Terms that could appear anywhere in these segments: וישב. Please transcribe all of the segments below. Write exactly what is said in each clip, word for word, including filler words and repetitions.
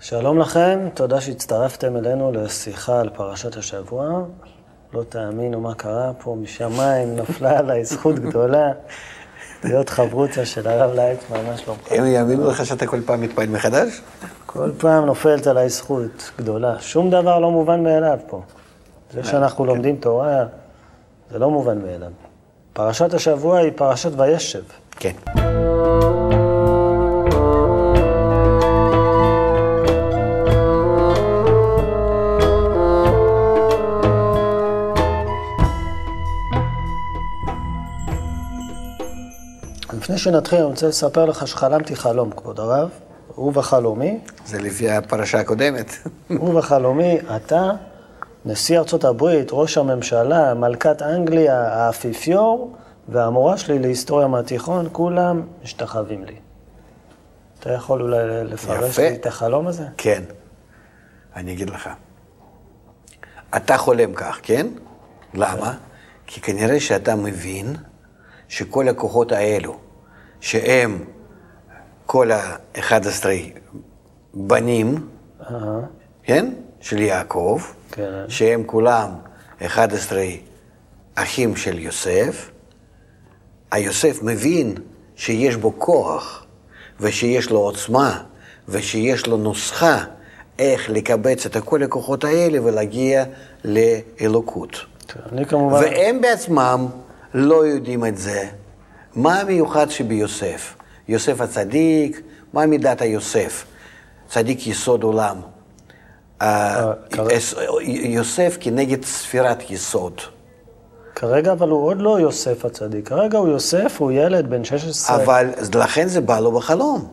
שלום לכם, תודה שהצטרפתם אלינו לשיחה על פרשת השבוע. לא תאמינו מה קרה פה, משמיים נפלה עליי זכות גדולה להיות חברוצה של הרב לייט, ממש לא מוכן. הם יאמינו לך שאתה כל פעם מתפעל מחדש? כל פעם נופלת עליי זכות גדולה. שום דבר לא מובן מאליו פה. זה שאנחנו לומדים תורה, זה לא מובן מאליו. פרשת השבוע היא פרשת וישב. כן. לפני שנתחיל, אני רוצה לספר לך שחלמתי חלום, כבוד הרב, ובחלומי... זה לפי הפרשה הקודמת. ובחלומי, אתה, נשיא ארצות הברית, ראש הממשלה, מלכת אנגליה, האפיפיור, והמורה שלי להיסטוריה מהתיכון, כולם משתחווים לי. אתה יכול אולי לפרש לי את החלום הזה? כן. אני אגיד לך. אתה חולם כך, כן? למה? כי כנראה שאתה מבין שכל הכוחות האלו, שהם כל ה-אחד עשר בנים, uh-huh. כן? של יעקב, okay. שהם כולם אחד עשר אחים של יוסף, היוסף מבין שיש בו כוח, ושיש לו עוצמה, ושיש לו נוסחה, איך לקבץ את כל הכוחות האלה ולהגיע לאלוקות. Okay. והם בעצמם, לא יודעים את זה. מה המיוחד שביוסף? יוסף הצדיק, מה מידת היוסף? צדיק יסוד עולם. יוסף כנגד ספירת יסוד. כרגע אבל הוא עוד לא יוסף הצדיק. כרגע הוא יוסף, הוא ילד בן שש עשרה. אבל לכן זה בא לו בחלום.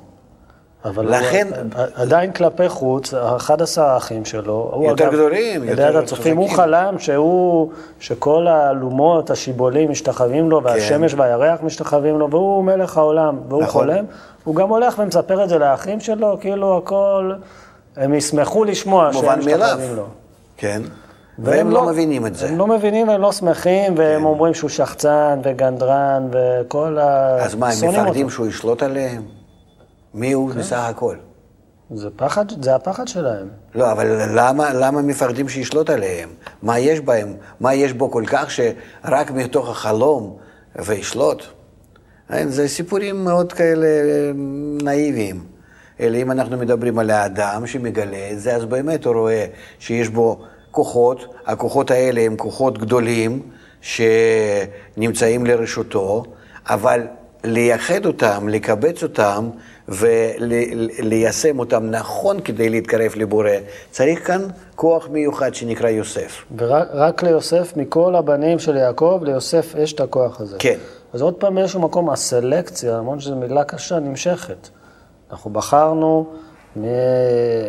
אבל לכן... עדיין כלפי חוץ, אחד עשר האחים שלו, יותר גדולים, יותר חזקים. הוא חלם שהוא, שכל האלומות, השיבולים משתחווים לו, והשמש והירח משתחווים לו, והוא מלך העולם, והוא חולם. הוא גם הולך ומספר את זה לאחים שלו, כאילו הכל, הם ישמחו לשמוע שהם משתחווים לו. כן, והם לא מבינים את זה. הם לא מבינים והם לא שמחים, והם אומרים שהוא שחצן וגנדרן וכל ה... אז מה, הם מפחדים שהוא ישלוט עליהם? מי הוא מסך הכל? זה פחד, זה הפחד שלהם. לא, אבל למה, למה מפחדים שישלוט עליהם? מה יש בהם? מה יש בו כל כך שרק מתוך החלום וישלוט? זה סיפורים מאוד כאלה נאיביים. אלא אם אנחנו מדברים על האדם שמגלה את זה, אז באמת הוא רואה שיש בו כוחות, הכוחות האלה הם כוחות גדולים שנמצאים לרשותו, אבל לייחד אותם, לקבץ אותם, וליישם אותם נכון כדי להתקרב לבורא. צריך כאן כוח מיוחד שנקרא יוסף. ורק ליוסף, מכל הבנים של יעקב, ליוסף יש את הכוח הזה. כן. אז עוד פעם יש מקום, הסלקציה, המון שזו מילה קשה, נמשכת. אנחנו בחרנו,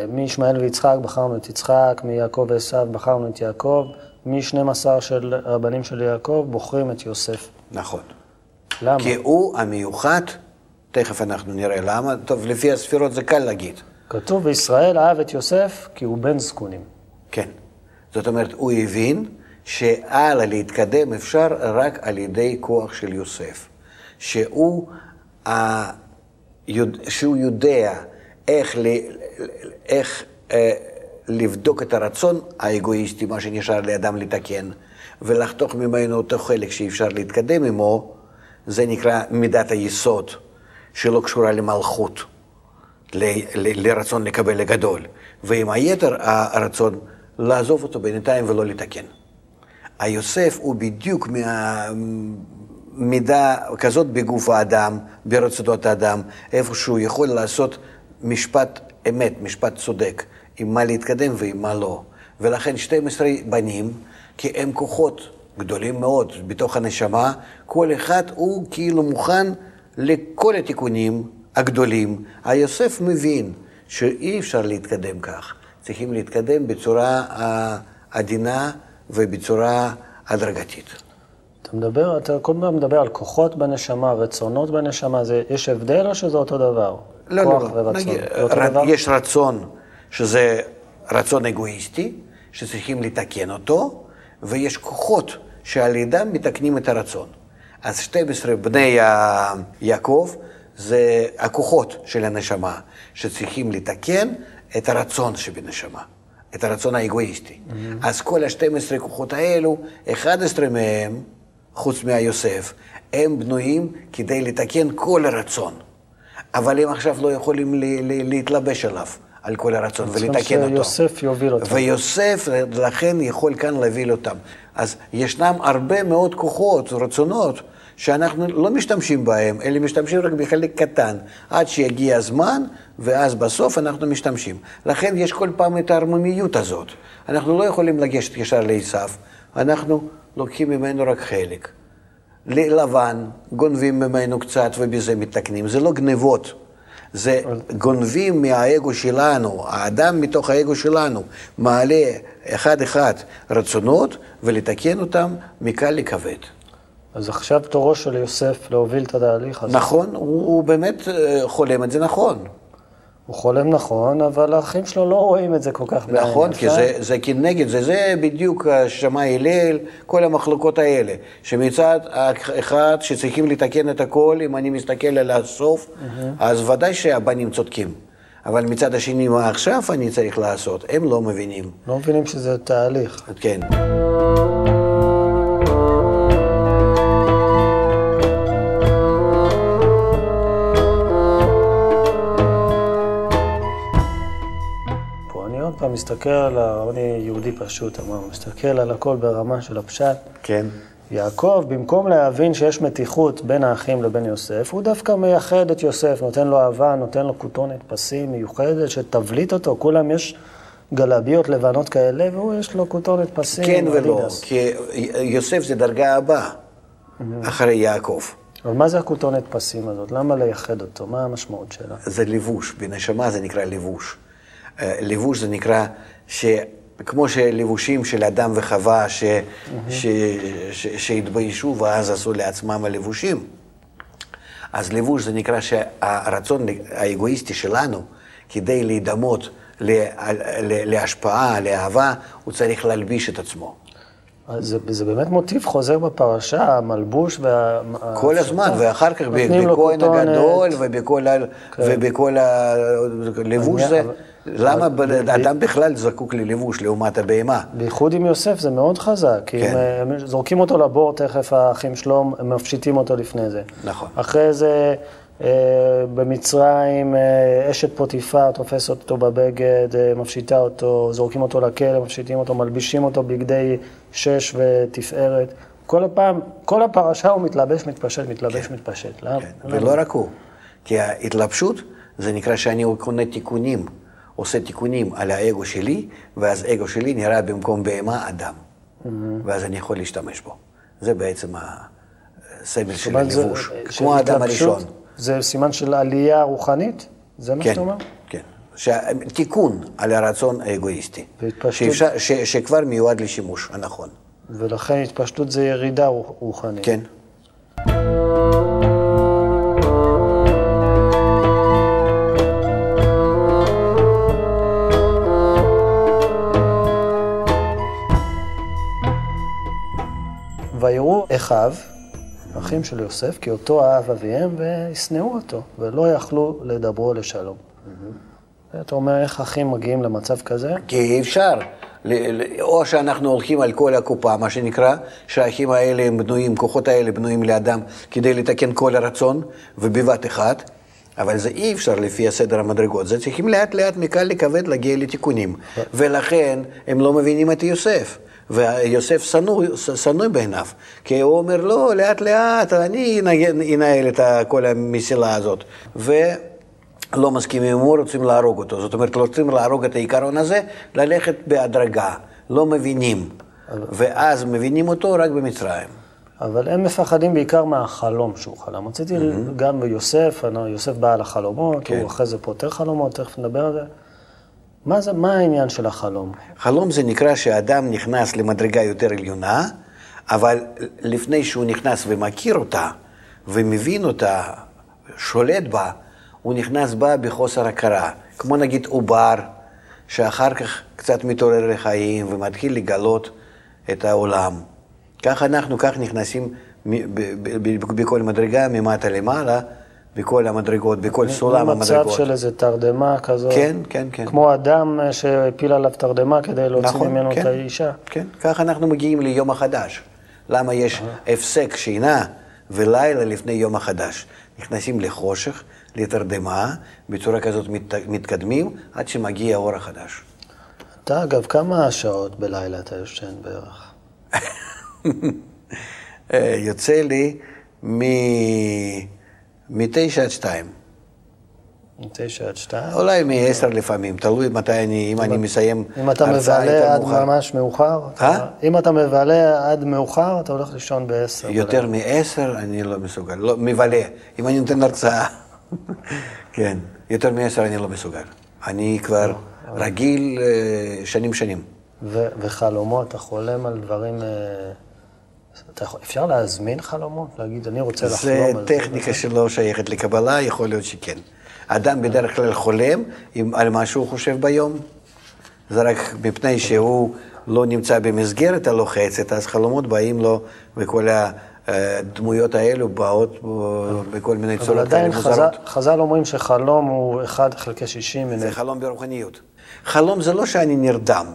מישמעאל ויצחק בחרנו את יצחק, מיעקב ועשיו בחרנו את יעקב, מ-שנים עשר של הבנים של יעקב בוחרים את יוסף. נכון. למה? כי הוא המיוחד, תכף אנחנו נראה למה, טוב, לפי הספירות זה קל להגיד. כתוב, וישראל אהב את יוסף כי הוא בן זקונים. כן, זאת אומרת, הוא הבין שעלה להתקדם אפשר רק על ידי כוח של יוסף. שהוא, ה... שהוא יודע איך, ל... איך אה, לבדוק את הרצון האגואיסטי, מה שנשאר לאדם לתקן, ולחתוך ממנו אותו חלק שאפשר להתקדם עמו, זה נקרא מידת היסוד, שלא קשורה למלכות, ל, ל, לרצון לקבל לגדול. ועם היתר הרצון, לעזוב אותו בינתיים ולא לתקן. היוסף הוא בדיוק מהמידה כזאת בגוף האדם, ברצונות האדם, איפה שהוא יכול לעשות משפט אמת, משפט צודק, עם מה להתקדם ועם מה לא. ולכן שנים עשר בנים, כי הם כוחות גדולים מאוד בתוך הנשמה, כל אחד הוא כאילו מוכן לכל התיקונים הגדולים. היוסף מבין שאי אפשר להתקדם כך, צריכים להתקדם בצורה עדינה ובצורה הדרגתית. אתה מדבר, אתה כל פעם מדבר על כוחות בנשמה, רצונות בנשמה, זה, יש הבדל או שזה אותו דבר? לא, כוח לא, ורצון. נגיד, זה אותו ר, דבר? יש רצון שזה רצון אגואיסטי, שצריכים לתקן אותו, ויש כוחות שעל ידם מתקנים את הרצון. אז שנים עשר בני יעקב זה הכוחות של הנשמה, שצריכים לתקן את הרצון שבנשמה, את הרצון האגואיסטי. Mm-hmm. אז כל ה-שנים עשר כוחות האלו, אחד עשר מהם, חוץ מהיוסף, הם בנויים כדי לתקן כל הרצון. אבל הם עכשיו לא יכולים ל- ל- להתלבש עליו, על כל הרצון, ולתקן אותו. יוסף יוביל אותם. ויוסף לכן יכול כאן להוביל אותם. אז ישנם הרבה מאוד כוחות, רצונות, שאנחנו לא משתמשים בהם, אלא משתמשים רק בחלק קטן, עד שיגיע הזמן, ואז בסוף אנחנו משתמשים. לכן יש כל פעם את ההרמוניות הזאת. אנחנו לא יכולים לגשת ישר לעשיו, אנחנו לוקחים ממנו רק חלק. ללבן, גונבים ממנו קצת ובזה מתקנים. זה לא גנבות, זה גונבים מהאגו שלנו, האדם מתוך האגו שלנו, מעלה אחד אחד רצונות ולתקן אותם מקל לכבד. אז עכשיו תורו של יוסף להוביל את התהליך הזה. נכון, הוא, הוא באמת חולם את זה נכון. הוא חולם נכון, אבל האחים שלו לא רואים את זה כל כך בעניין. נכון, כי זה, זה כנגד, זה, זה בדיוק השמאי הלל, כל המחלוקות האלה, שמצד אחד שצריכים לתקן את הכל, אם אני מסתכל על הסוף, mm-hmm. אז ודאי שהבנים צודקים. אבל מצד השני, מה עכשיו אני צריך לעשות? הם לא מבינים. לא מבינים שזה תהליך. כן. אתה מסתכל על, אני יהודי פשוט, אמר, מסתכל על הכל ברמה של הפשט. כן. יעקב, במקום להבין שיש מתיחות בין האחים לבין יוסף, הוא דווקא מייחד את יוסף, נותן לו אהבה, נותן לו כותונת פסים מיוחדת שתבליט אותו. כולם יש גלביות לבנות כאלה, והוא יש לו כותונת פסים. כן ולא, אדידס. כי יוסף זה דרגה הבאה mm-hmm. אחרי יעקב. אבל מה זה הכותונת פסים הזאת? למה לייחד אותו? מה המשמעות שלה? זה לבוש, בנשמה זה נקרא לבוש. לבוש זה נקרא שכמו שלבושים של אדם וחווה ש... mm-hmm. ש... ש... שהתביישו ואז עשו לעצמם הלבושים, אז לבוש זה נקרא שהרצון האגואיסטי שלנו כדי להידמות לה... להשפעה, לאהבה, הוא צריך להלביש את עצמו. זה, זה באמת מוטיב חוזר בפרשה, המלבוש וה... כל הזמן, ואחר כך בכהן הגדול ובכל, ה... כן. ובכל ה... לבוש זה... אבל... למה אדם בכלל זקוק ללבוש לעומת הבהמה? בייחוד עם יוסף זה מאוד חזק, כי הם זורקים אותו לבור, תכף האחים שלום מפשיטים אותו לפני זה. נכון. אחרי זה במצרים אשת פוטיפר תופסת אותו בבגד, מפשיטה אותו, זורקים אותו לכלא, מפשיטים אותו, מלבישים אותו בגדי שש ותפארת. כל הפעם, כל הפרשה הוא מתלבש, מתפשט, מתלבש, מתפשט. ולא רק הוא, כי ההתלבשות זה נקרא שאני קונה תיקונים. עושה תיקונים על האגו שלי, ואז אגו שלי נראה במקום בהמה אדם. Mm-hmm. ואז אני יכול להשתמש בו. זה בעצם הסמל של הלבוש, כמו האדם הראשון. זה סימן של עלייה רוחנית? זה מה שאתה אומר? כן, כן. תיקון על הרצון האגואיסטי. שאפשר, ש, שכבר מיועד לשימוש, הנכון. ולכן התפשטות זה ירידה רוחנית. כן. ויראו אחיו, אחים של יוסף, כי אותו אהב אביהם, וישנאו אותו, ולא יכלו לדברו לשלום. אתה אומר, איך אחים מגיעים למצב כזה? כי אי אפשר. או שאנחנו הולכים על כל הקופה, מה שנקרא, שהאחים האלה הם בנויים, כוחות האלה בנויים לאדם, כדי לתקן כל הרצון, ובבת אחת, אבל זה אי אפשר לפי הסדר המדרגות. זה צריכים לאט לאט מקל לכבד להגיע לתיקונים. ולכן הם לא מבינים את יוסף. ויוסף שנוי בעיניו, כי הוא אומר, לא, לאט לאט, אני אנהל את כל המסילה הזאת. ולא מסכימים עם הוא, רוצים להרוג אותו. זאת אומרת, רוצים להרוג את העיקרון הזה, ללכת בהדרגה, לא מבינים. ואז מבינים אותו רק במצרים. אבל הם מפחדים בעיקר מהחלום שהוא חלם. רציתי גם ביוסף, יוסף בא על החלומות, הוא אחרי זה פותר חלומות, תכף נדבר על זה. מה זה, מה העניין של החלום? חלום זה נקרא שהאדם נכנס למדרגה יותר עליונה, אבל לפני שהוא נכנס ומכיר אותה, ומבין אותה, שולט בה, הוא נכנס בה בחוסר הכרה. כמו נגיד עובר, שאחר כך קצת מתעורר לחיים ומתחיל לגלות את העולם. כך אנחנו, כך נכנסים בכל מדרגה, ממטה למעלה, בכל המדרגות, בכל סולם המדרגות. מצב של איזה תרדמה כזו. כן, כן, כן. כמו אדם שהפיל עליו תרדמה כדי להוציא ממנו את האישה. כן, כך אנחנו מגיעים ליום החדש. למה יש הפסק שינה ולילה לפני יום החדש? נכנסים לחושך, לתרדמה, בצורה כזאת מתקדמים, עד שמגיע האור החדש. אתה אגב, כמה שעות בלילה אתה יושן בערך? יוצא לי מ... מתשע עד שתיים. מתשע עד שתיים? אולי מעשר לפעמים, תלוי מתי אני, אם אני מסיים הרצאה יותר מאוחר. אם אתה מבלה עד ממש מאוחר? אם אתה מבלה עד מאוחר, אתה הולך לישון בעשר. יותר מעשר אני לא מסוגל, לא, מבלה. אם אני נותן הרצאה, כן, יותר מעשר אני לא מסוגל. אני כבר רגיל שנים שנים. וחלומות, אתה חולם על דברים... אפשר להזמין חלומות? להגיד, אני רוצה לחלום על זה? זה טכניקה שלא שייכת לקבלה, יכול להיות שכן. אדם בדרך כלל חולם על מה שהוא חושב ביום. זה רק מפני שהוא לא נמצא במסגרת הלוחצת, אז חלומות באים לו, וכל הדמויות האלו באות בכל מיני צורות כאלה מוזרות. אבל עדיין חז"ל אומרים שחלום הוא אחד חלקי שישים. זה חלום ברוחניות. חלום זה לא שאני נרדם.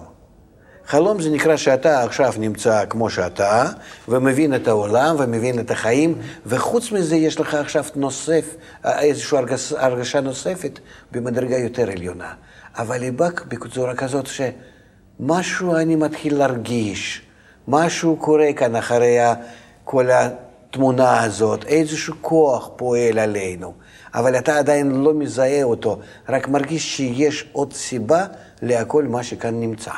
חלום זה נקרא שאתה עכשיו נמצא כמו שאתה, ומבין את העולם ומבין את החיים, וחוץ מזה יש לך עכשיו נוסף, איזושהי הרגשה נוספת במדרגה יותר עליונה. אבל היא באה בצורה כזאת שמשהו אני מתחיל להרגיש, משהו קורה כאן אחרי כל התמונה הזאת, איזשהו כוח פועל עלינו, אבל אתה עדיין לא מזהה אותו, רק מרגיש שיש עוד סיבה להכל מה שכאן נמצא.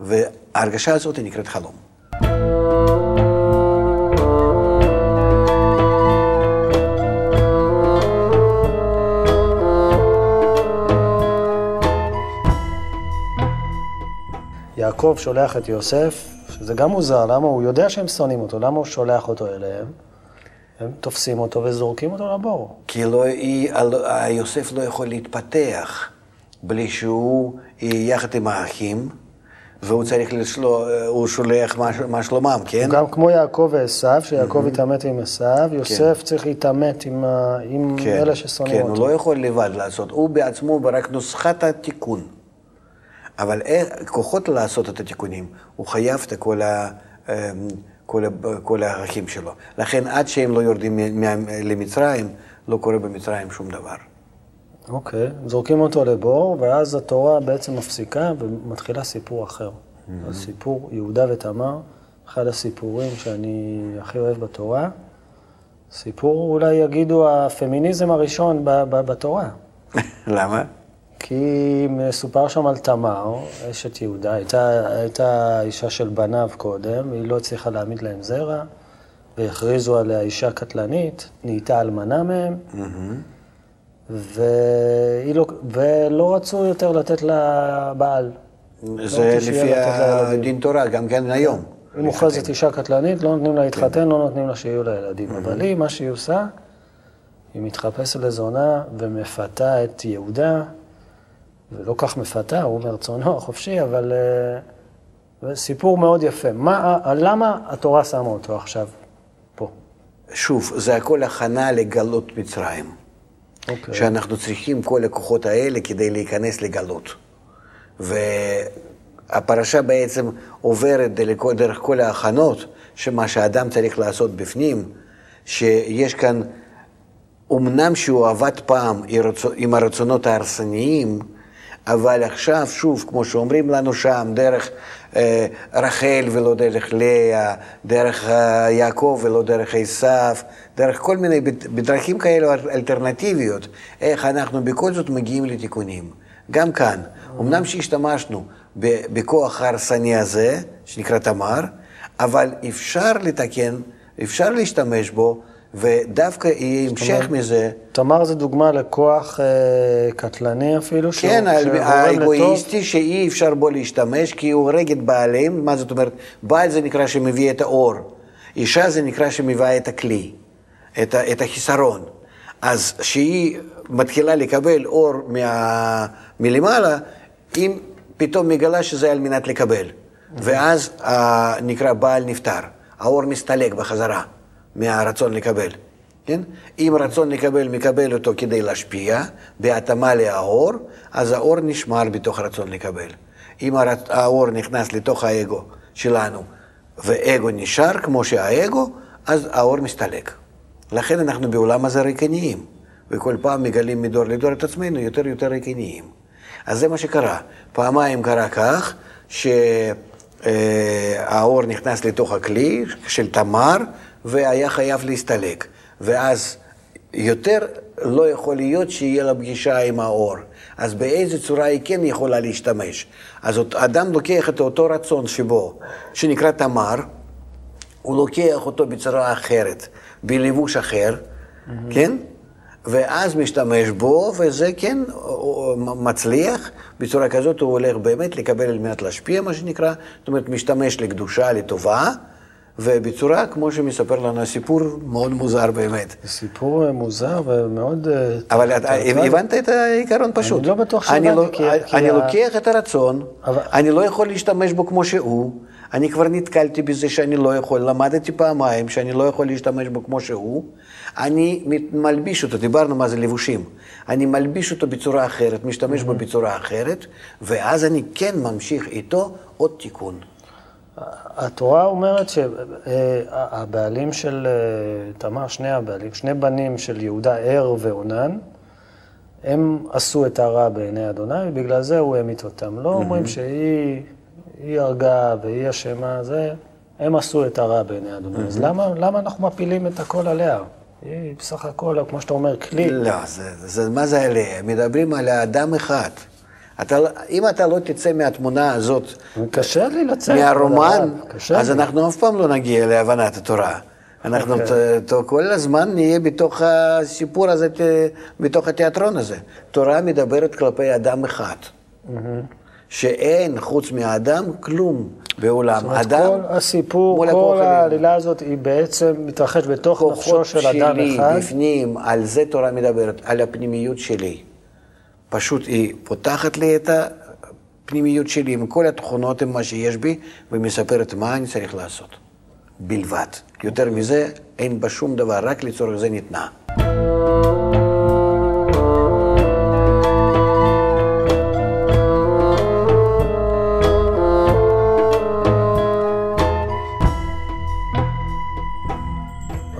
וההרגשה הזאת היא נקראת חלום. יעקב שולח את יוסף, שזה גם מוזר, למה הוא יודע שהם שונאים אותו, למה הוא שולח אותו אליהם? הם תופסים אותו וזורקים אותו לבור. כי לא, יוסף לא יכול להתפתח בלי שהוא יחד עם האחים, והוא צריך לשלוח, הוא שולח מה שלומם, כן? גם כמו יעקב ועשיו, שיעקב התאמת עם עשיו, יוסף צריך להתאמת עם אלה ששונאים אותו. כן, הוא לא יכול לבד לעשות, הוא בעצמו ברק נוסחת התיקון. אבל כוחות לעשות את התיקונים, הוא חייב את כל הערכים שלו. לכן עד שהם לא יורדים למצרים, לא קורה במצרים שום דבר. אוקיי, okay. זורקים אותו לבור, ואז התורה בעצם מפסיקה ומתחילה סיפור אחר. Mm-hmm. הסיפור יהודה ותמר, אחד הסיפורים שאני הכי אוהב בתורה, סיפור אולי יגידו הפמיניזם הראשון ב- ב- בתורה. למה? כי מסופר שם על תמר, אשת יהודה, הייתה, הייתה אישה של בניו קודם, היא לא הצליחה להעמיד להם זרע, והכריזו עליה אישה קטלנית, נהייתה אלמנה מהם, mm-hmm. ולא, ולא רצו יותר לתת לבעל. זה לא לפי הדין תורה, גם כן היום. אם מוכרזת אישה קטלנית, לא נותנים לה להתחתן, כן. לא נותנים לה שיהיו לה ילדים. Mm-hmm. אבל היא, מה שהיא עושה, היא מתחפשת לזונה ומפתה את יהודה, ולא כך מפתה, הוא מרצונו החופשי, אבל uh, סיפור מאוד יפה. מה, למה התורה שמה אותו עכשיו פה? שוב, זה הכל הכנה לגלות מצרים. Okay. שאנחנו צריכים כל הכוחות האלה כדי להיכנס לגלות. והפרשה בעצם עוברת דרך כל ההכנות, שמה שהאדם צריך לעשות בפנים, שיש כאן, אמנם שהוא עבד פעם עם הרצונות ההרסניים, אבל עכשיו, שוב, כמו שאומרים לנו שם, דרך אה, רחל ולא דרך לאה, דרך אה, יעקב ולא דרך עשיו, דרך כל מיני, בדרכים כאלו אלטרנטיביות, איך אנחנו בכל זאת מגיעים לתיקונים. גם כאן, mm-hmm. אמנם שהשתמשנו בכוח ההרסני הזה, שנקרא תמר, אבל אפשר לתקן, אפשר להשתמש בו, ודווקא יהיה המשך מזה. תמר זה דוגמה לכוח אה, קטלני אפילו? כן, האגואיסטי שאי אפשר בו להשתמש, כי הוא רגד בעלים. מה זאת אומרת? בעל זה נקרא שמביא את האור. אישה זה נקרא שמביאה את הכלי, את, את החיסרון. אז שהיא מתחילה לקבל אור מה, מלמעלה, אם פתאום מגלה שזה על מנת לקבל. ואז אה, נקרא בעל נפטר. האור מסתלק בחזרה. מהרצון לקבל, כן? אם רצון לקבל, מקבל אותו כדי להשפיע, בהתאמה לאור, אז האור נשמר בתוך רצון לקבל. אם האור נכנס לתוך האגו שלנו, ואגו נשאר כמו שהאגו, אז האור מסתלק. לכן אנחנו בעולם הזה ריקניים, וכל פעם מגלים מדור לדור את עצמנו יותר יותר ריקניים. אז זה מה שקרה. פעמיים קרה כך, שהאור נכנס לתוך הכלי של תמר, והיה חייב להסתלק, ואז יותר לא יכול להיות שיהיה לה פגישה עם האור, אז באיזו צורה היא כן יכולה להשתמש. אז אדם לוקח את אותו רצון שבו, שנקרא תמר, הוא לוקח אותו בצורה אחרת, בלבוש אחר, mm-hmm. כן? ואז משתמש בו, וזה כן מצליח, בצורה כזאת הוא הולך באמת לקבל על מנת להשפיע, מה שנקרא, זאת אומרת משתמש לקדושה, לטובה, ובצורה, כמו שמספר לנו, סיפור מאוד מוזר באמת. סיפור מוזר ומאוד... אבל הבנת את העיקרון פשוט. אני לא בטוח שהבנתי. אני לוקח את הרצון, אני לא יכול להשתמש בו כמו שהוא, אני כבר נתקלתי בזה שאני לא יכול, למדתי פעמיים שאני לא יכול להשתמש בו כמו שהוא, אני מלביש אותו, דיברנו מה זה לבושים, אני מלביש אותו בצורה אחרת, משתמש בו בצורה אחרת, ואז אני כן ממשיך איתו עוד תיקון. התורה אומרת שהבעלים של תמר, שני הבעלים, שני בנים של יהודה, ער ועונן, הם עשו את הרע בעיני אדוני, ובגלל זה הוא המית אותם. לא אומרים שהיא הרגה והיא אשמה, הם עשו את הרע בעיני אדוני. אז למה אנחנו מפילים את הכל עליה? היא בסך הכל, כמו שאתה אומר, כלי. לא, מה זה עליה? מדברים על האדם אחד. אתה, אם אתה לא תצא מהתמונה הזאת, קשה לי לצאת מהרומן, אז לי. אנחנו אף פעם לא נגיע להבנת התורה. אנחנו okay. ת, ת, כל הזמן נהיה בתוך הסיפור הזה, ת, בתוך התיאטרון הזה. תורה מדברת כלפי אדם אחד, mm-hmm. שאין חוץ מהאדם כלום בעולם. זאת אומרת, אדם, כל הסיפור, כל העלילה הזאת, היא בעצם מתרחש בתוך נפשו של שלי, אדם אחד. כוחות שלי, בפנים, על זה תורה מדברת, על הפנימיות שלי. פשוט היא פותחת לי את הפנימיות שלי עם כל התכונות, עם מה שיש בי, ומספרת מה אני צריך לעשות. בלבד. יותר מזה אין בה שום דבר, רק לצורך זה ניתנה.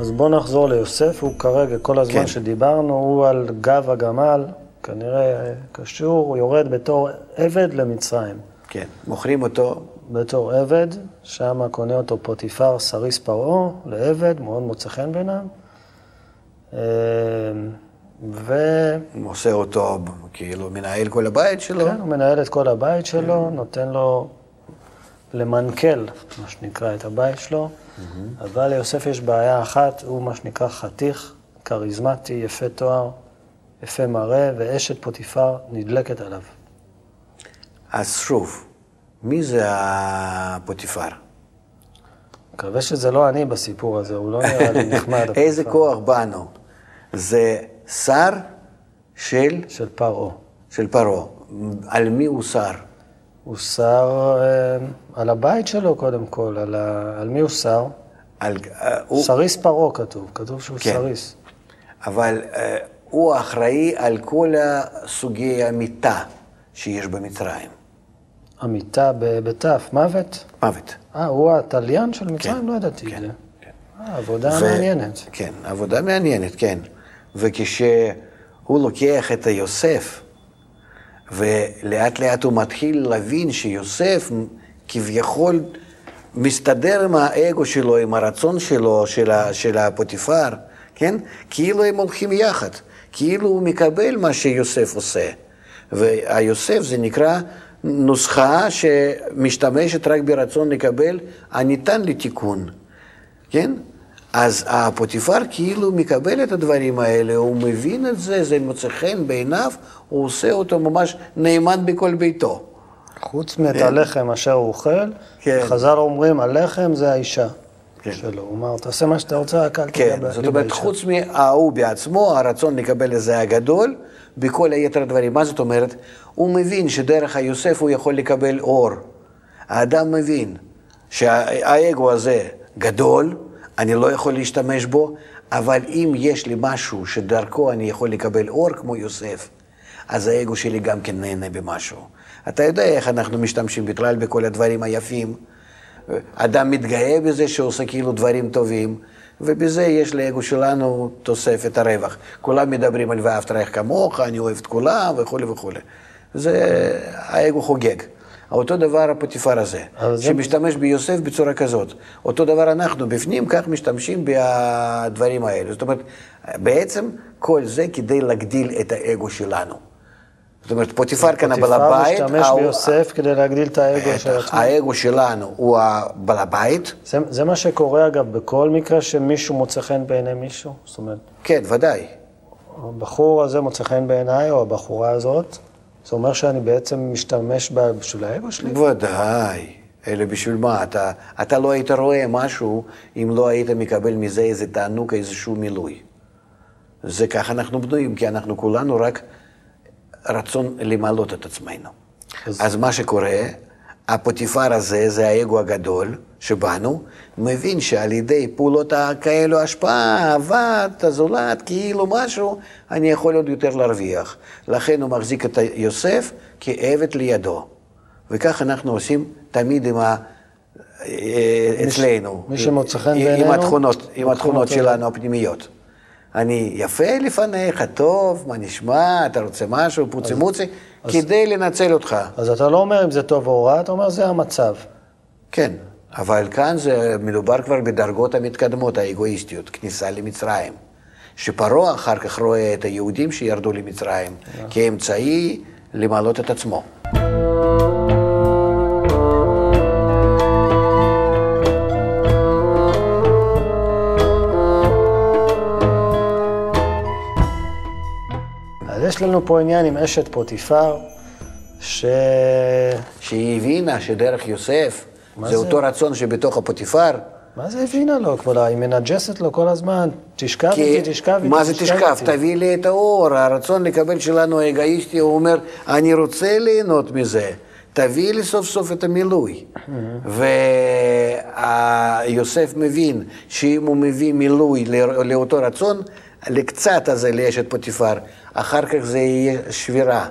אז בואו נחזור ליוסף, הוא כרגע, כל הזמן כן. שדיברנו, הוא על גב הגמל, כנראה קשור, הוא יורד בתור עבד למצרים. כן, מוכרים אותו. בתור עבד, שם קונה אותו פוטיפר, סריס פרעה, לעבד, מאוד מוצא חן בינם. ו... הוא עושה אותו, כאילו, מנהל כל הבית שלו. כן, הוא מנהל את כל הבית שלו, כן. נותן לו למנכל, מה שנקרא, את הבית שלו. Mm-hmm. אבל ליוסף יש בעיה אחת, הוא מה שנקרא חתיך, קריזמטי, יפה תואר. יפה מראה, ואשת פוטיפר נדלקת עליו. אז שוב, מי זה הפוטיפר? מקווה שזה לא אני בסיפור הזה, הוא לא נראה לי נחמד הפוטיפר. איזה כוח בנו? זה שר של... של פרעה. של פרעה. על מי הוא שר? הוא שר על הבית שלו קודם כל, על, ה... על מי הוא שר? על... שריס פרעה כתוב, כתוב שהוא כן. שריס. אבל... הוא אחראי על כל הסוגי המיטה שיש במצרים. המיטה בטף, מוות? מוות. אה, הוא התליין של מצרים? כן, לא ידעתי כן, את זה. כן. אה, עבודה ו... מעניינת. כן, עבודה מעניינת, כן. וכשהוא לוקח את יוסף, ולאט לאט הוא מתחיל להבין שיוסף כביכול מסתדר עם האגו שלו, עם הרצון שלו, של, ה... של הפוטיפר, כן? כאילו הם הולכים יחד. כאילו הוא מקבל מה שיוסף עושה. והיוסף זה נקרא נוסחה שמשתמשת רק ברצון לקבל הניתן לתיקון, כן? אז הפוטיפר כאילו מקבל את הדברים האלה, הוא מבין את זה, זה מוצא חן בעיניו, הוא עושה אותו ממש נאמן בכל ביתו. חוץ מאת הלחם אשר הוא אוכל, חז"ל אומרים, הלחם זה האישה שלו. הוא אומר, תעשה מה שאתה רוצה, הקל תגע באישה. זאת אומרת, חוץ מההוא בעצמו, הרצון לקבל את זה הגדול, בכל היתר הדברים. מה זאת אומרת? הוא מבין שדרך היוסף הוא יכול לקבל אור. האדם מבין שהאגו הזה גדול, אני לא יכול להשתמש בו, אבל אם יש לי משהו שדרכו אני יכול לקבל אור כמו יוסף, אז האגו שלי גם כן נהנה במשהו. אתה יודע איך אנחנו משתמשים בכלל בכל הדברים היפים. אדם מתגאה בזה שעושה כאילו דברים טובים, ובזה יש לאגו שלנו תוספת הרווח. כולם מדברים על ואהבת רעך כמוך, אני אוהב את כולם וכו' וכו'. זה האגו חוגג. אותו דבר הפוטיפר הזה, שמשתמש ביוסף בצורה כזאת. אותו דבר אנחנו בפנים כך משתמשים בדברים האלה. זאת אומרת, בעצם כל זה כדי להגדיל את האגו שלנו. זאת אומרת, פוטיפר כאן הבעל הבית. פוטיפר משתמש ביוסף כדי להגדיל את האגו של עצמו. האגו שלנו הוא הבעל הבית. זה מה שקורה אגב בכל מקרה שמישהו מוצא חן בעיני מישהו? זאת אומרת... כן, ודאי. הבחור הזה מוצא חן בעיניי או הבחורה הזאת? זה אומר שאני בעצם משתמש בשביל האגו שלי? בוודאי. אלא בשביל מה? אתה, אתה לא היית רואה משהו אם לא היית מקבל מזה איזה תענוג, איזשהו מילוי. זה כך אנחנו בנויים, כי אנחנו כולנו רק רצון למעלות את עצמנו. אז, אז מה שקורה, הפוטיפר הזה, זה האגו הגדול שבנו, מבין שעל ידי פעולות כאלו השפעה, אהבה, תזולת, כאילו משהו, אני יכול עוד יותר להרוויח. לכן הוא מחזיק את יוסף כעבד לידו. וכך אנחנו עושים תמיד עם ה... אצלנו. מי שמוצא חן בעינינו? עם התכונות, עם התכונות שלנו הפנימיות. אני יפה לפניך, טוב, מה נשמע, אתה רוצה משהו, פוצי מוצי, כדי לנצל אותך. אז אתה לא אומר אם זה טוב או רע, אתה אומר זה המצב. כן, אבל כאן זה מדובר כבר בדרגות המתקדמות האגואיסטיות, כניסה למצרים. שפרעה אחר כך רואה את היהודים שירדו למצרים, כאמצעי למעלות את עצמו. יש לנו פה עניין עם אשת פוטיפר, ש... שהיא הבינה שדרך יוסף, זה, זה אותו רצון שבתוך הפוטיפר. מה זה הבינה לו? כבודה, היא מנג'סת לו כל הזמן, תשכב איתי, כי... תשכב איתי. מה זה תשכב? תביא לי את האור, הרצון לקבל שלנו האגואיסטי, הוא אומר, אני רוצה ליהנות מזה, תביא לי סוף סוף את המילוי. ויוסף מבין שאם הוא מביא מילוי לא... לאותו רצון, לקצת הזה לאשת פוטיפר, אחר כך זה יהיה שבירה.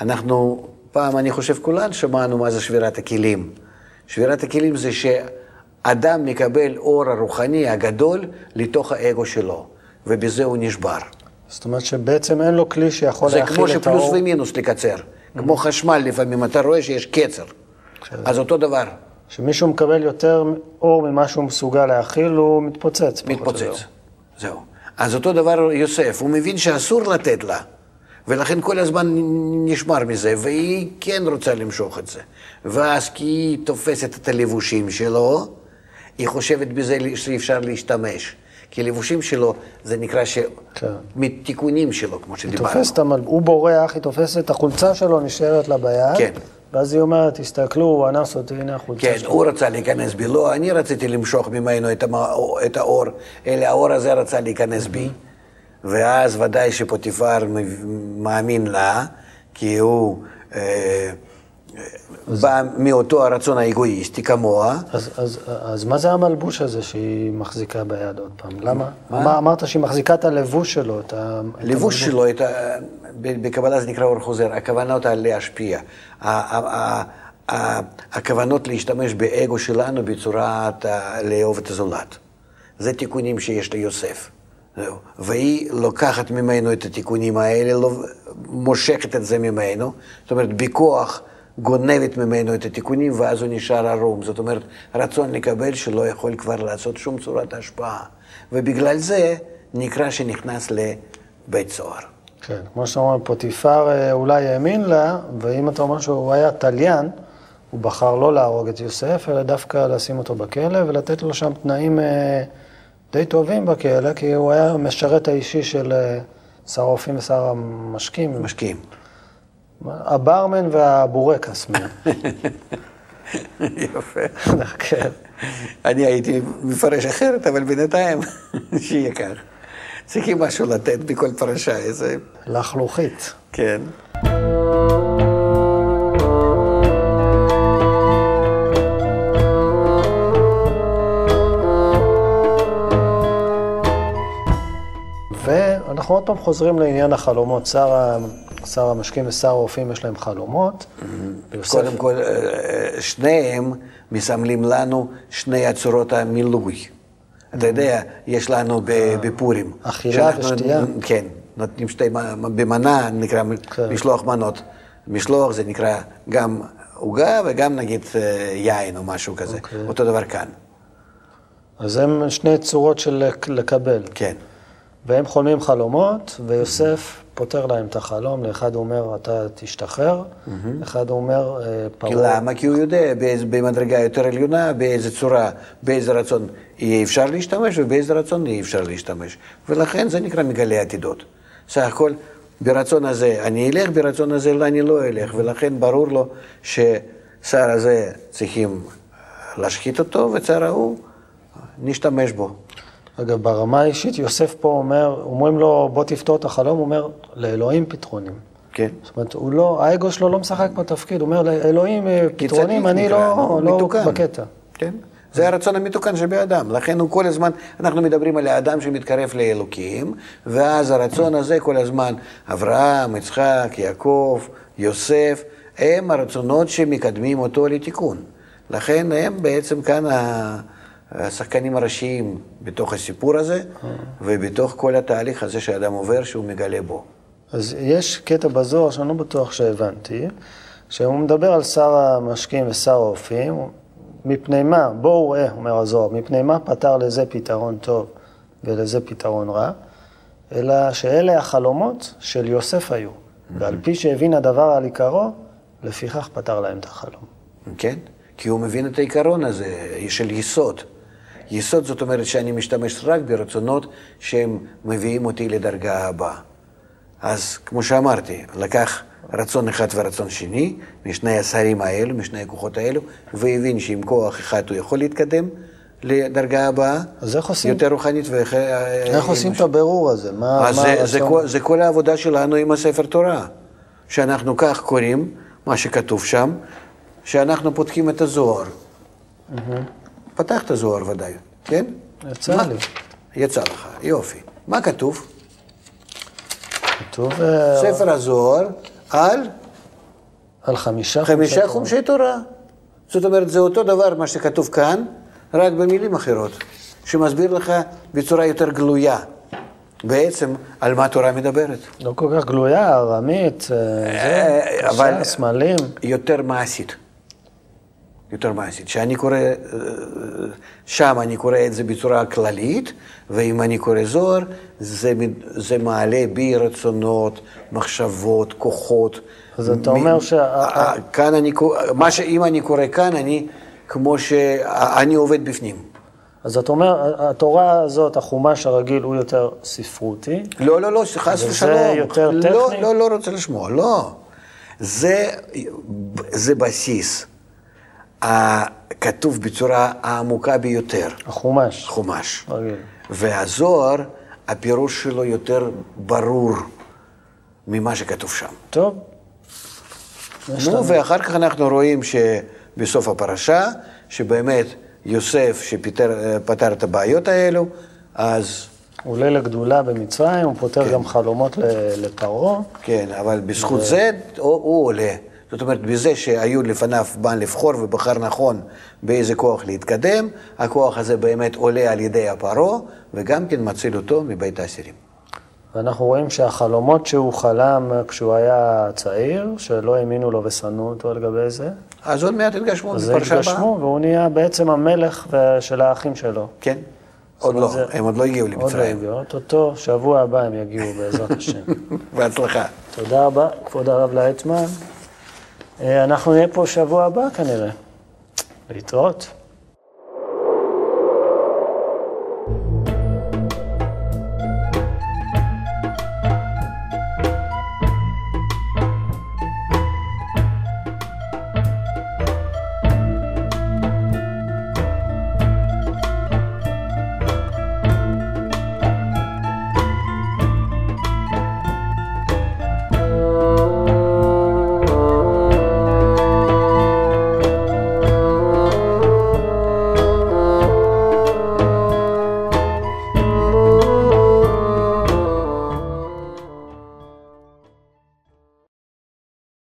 אנחנו, פעם אני חושב כולן, שמענו מה זה שבירת הכלים. שבירת הכלים זה שאדם מקבל אור הרוחני הגדול לתוך האגו שלו, ובזה הוא נשבר. זאת אומרת שבעצם אין לו כלי שיכול להכיל את האור. זה כמו שפלוס ומינוס לקצר. Mm-hmm. כמו חשמל לפעמים, אתה רואה שיש קצר. שזה. אז אותו דבר. שמישהו מקבל יותר אור ממה שהוא מסוגל להכיל, הוא מתפוצץ. מתפוצץ, זהו. אז אותו דבר יוסף, הוא מבין שאסור לתת לה, ולכן כל הזמן נשמר מזה, והיא כן רוצה למשוך את זה. ואז כי היא תופסת את הלבושים שלו, היא חושבת בזה שאפשר להשתמש. כי הלבושים שלו, זה נקרא ש... כן. מתיקונים שלו, כמו שדיברנו. המל... הוא בורח, היא תופסת, החולצה שלו נשארת לה ביד. כן. ואז היא אומרת, תסתכלו, הוא אנס אותי, הנה החולצה שלו. כן, שתו. הוא רצה להיכנס בי, לא, אני רציתי למשוך ממנו את, המא... את האור, אלא האור הזה רצה להיכנס mm-hmm. בי. ואז ודאי שפוטיפר מאמין לה, כי הוא אה, אז... בא מאותו הרצון האגואיסטי כמוה. אז, אז, אז מה זה המלבוש הזה שהיא מחזיקה ביד עוד פעם? למה? מה? מה אמרת שהיא מחזיקה את הלבוש שלו? את ה... לבוש את שלו, את ה... בקבלה זה נקרא אור חוזר, הכוונות להשפיע, הכוונות להשתמש באגו שלנו בצורת לאהוב את הזולת. זה תיקונים שיש ליוסף. והיא לוקחת ממנו את התיקונים האלה, מושכת את זה ממנו, זאת אומרת, בכוח גונבת ממנו את התיקונים, ואז הוא נשאר ערום. זאת אומרת, רצון לקבל שלא יכול כבר לעשות שום צורת השפעה. ובגלל זה נקרא שנכנס לבית סוהר. כן, כמו שאתה אומר, פוטיפר אולי האמין לה, ואם אתה אומר שהוא היה טליין, הוא בחר לא להרוג את יוסף, אלא דווקא לשים אותו בכלא ולתת לו שם תנאים די טובים בכלא, כי הוא היה המשרת האישי של שר האופים ושר המשקים. משקים. הברמן והבורקס. יפה. כן. אני הייתי מפרש אחרת, אבל בינתיים שיהיה כך. צריכים משהו לתת בכל פרשה, איזה... לחלוכית. כן. ואנחנו עוד פעם חוזרים לעניין החלומות. שר המשקים ושר האופים יש להם חלומות. קודם כל, שניהם מסמלים לנו שני הצורות המילוי. אתה יודע, יש לנו בפורים. אכילה ושתייה. כן, נותנים שתי במנה, נקרא משלוח מנות. משלוח זה נקרא גם עוגה וגם נגיד יין או משהו כזה. אותו דבר כאן. אז הם שני צורות של לקבל. כן. והם חולמים חלומות, ויוסף פותר להם את החלום. לאחד הוא אומר, אתה תשתחרר. אחד הוא אומר, פרעה. למה? כי הוא יודע במדרגה יותר עליונה, באיזה צורה, באיזה רצון יהיה אפשר להשתמש, ובאיזה רצון יהיה אפשר להשתמש. ולכן זה נקרא מגלה עתידות. סך הכל, ברצון הזה אני אלך, ברצון הזה אני לא אלך. ולכן ברור לו ששר הזה צריכים להשחית אותו, ושר ההוא נשתמש בו. אגב, ברמה האישית, יוסף פה אומר, אומרים לו, בוא תפתור את החלום, הוא אומר, לאלוהים פתרונים. כן. זאת אומרת, הוא לא, האגו שלו לא משחק בתפקיד, הוא אומר, לאלוהים פתרונים, אני לא, לא בקטע. כן. זה הרצון המתוקן שבאדם, לכן הוא כל הזמן, אנחנו מדברים על האדם שמתקרב לאלוקים, ואז הרצון הזה כל הזמן, אברהם, יצחק, יעקב, יוסף, הם הרצונות שמקדמים אותו לתיקון. לכן הם בעצם כאן ה... השחקנים הראשיים בתוך הסיפור הזה, ובתוך כל התהליך הזה שהאדם עובר, שהוא מגלה בו. אז יש קטע בזוהר שאני לא בטוח שהבנתי, שהוא מדבר על שר המשקים ושר האופים, מפני מה, בואו ראה, אומר הזוהר, מפני מה פתר לזה פתרון טוב ולזה פתרון רע, אלא שאלה החלומות של יוסף היו, ועל פי שהבין הדבר על עיקרו, לפיכך פתר להם את החלום. כן, כי הוא מבין את העיקרון הזה של יסוד. יסוד זאת אומרת שאני משתמש רק ברצונות שהם מביאים אותי לדרגה הבאה. אז כמו שאמרתי, לקח רצון אחד ורצון שני, משני השרים האלו, משני הכוחות האלו, והבין שעם כוח אחד הוא יכול להתקדם לדרגה הבאה, יותר רוחנית. איך עושים את הבירור הזה? זה כל העבודה שלנו עם הספר תורה, שאנחנו כך קוראים, מה שכתוב שם, שאנחנו פותחים את הזוהר. פתח את הזוהר ודאי, כן? יצא לי. יצא לך, יופי. מה כתוב? כתוב... ספר הזוהר על... על חמישה חומשי תורה. חמישה חומשי תורה. זאת אומרת, זה אותו דבר מה שכתוב כאן, רק במילים אחרות, שמסביר לך בצורה יותר גלויה. בעצם, על מה התורה מדברת? לא כל כך גלויה, רמית, קשה, סמלים. יותר מעשית. יותר מעשית. שאני קורא, שם אני קורא את זה בצורה כללית, ואם אני קורא זוהר, זה מעלה בי רצונות, מחשבות, כוחות. אז אתה אומר ש... כאן אני קורא, מה שאם אני קורא כאן, אני כמו שאני עובד בפנים. אז אתה אומר, התורה הזאת, החומש הרגיל, הוא יותר ספרותי. לא, לא, לא, חס ושלום. וזה יותר טכני? לא, לא, לא רוצה לשמוע, לא. זה, זה בסיס. הכתוב בצורה העמוקה ביותר. החומש. חומש. רגיל. והזוהר, הפירוש שלו יותר ברור ממה שכתוב שם. טוב. נו, ואחר כך אנחנו רואים שבסוף הפרשה, שבאמת... יוסף שפתר את הבעיות האלו, אז... הוא לילה גדולה במצרים, הוא פותר גם חלומות לפרעה. כן, אבל בזכות זה הוא עולה. זאת אומרת, בזה שהיו לפניו בן לבחור ובחר נכון באיזה כוח להתקדם, הכוח הזה באמת עולה על ידי הפרעה, וגם כן מציל אותו מבית האסירים. ואנחנו רואים שהחלומות שהוא חלם כשהוא היה צעיר, שלא האמינו לו ושנאו אותו לגבי זה, אז עוד מעט התגשמו בפרשה הבאה. אז התגשמו, והוא נהיה בעצם המלך של האחים שלו. כן. עוד לא, הם עוד לא הגיעו למצרים. עוד לא הגיעו, אותו שבוע הבא הם יגיעו בעזרת השם. בהצלחה. תודה רבה, כבוד הרב ליצמן. אנחנו נהיה פה שבוע הבא כנראה. להתראות.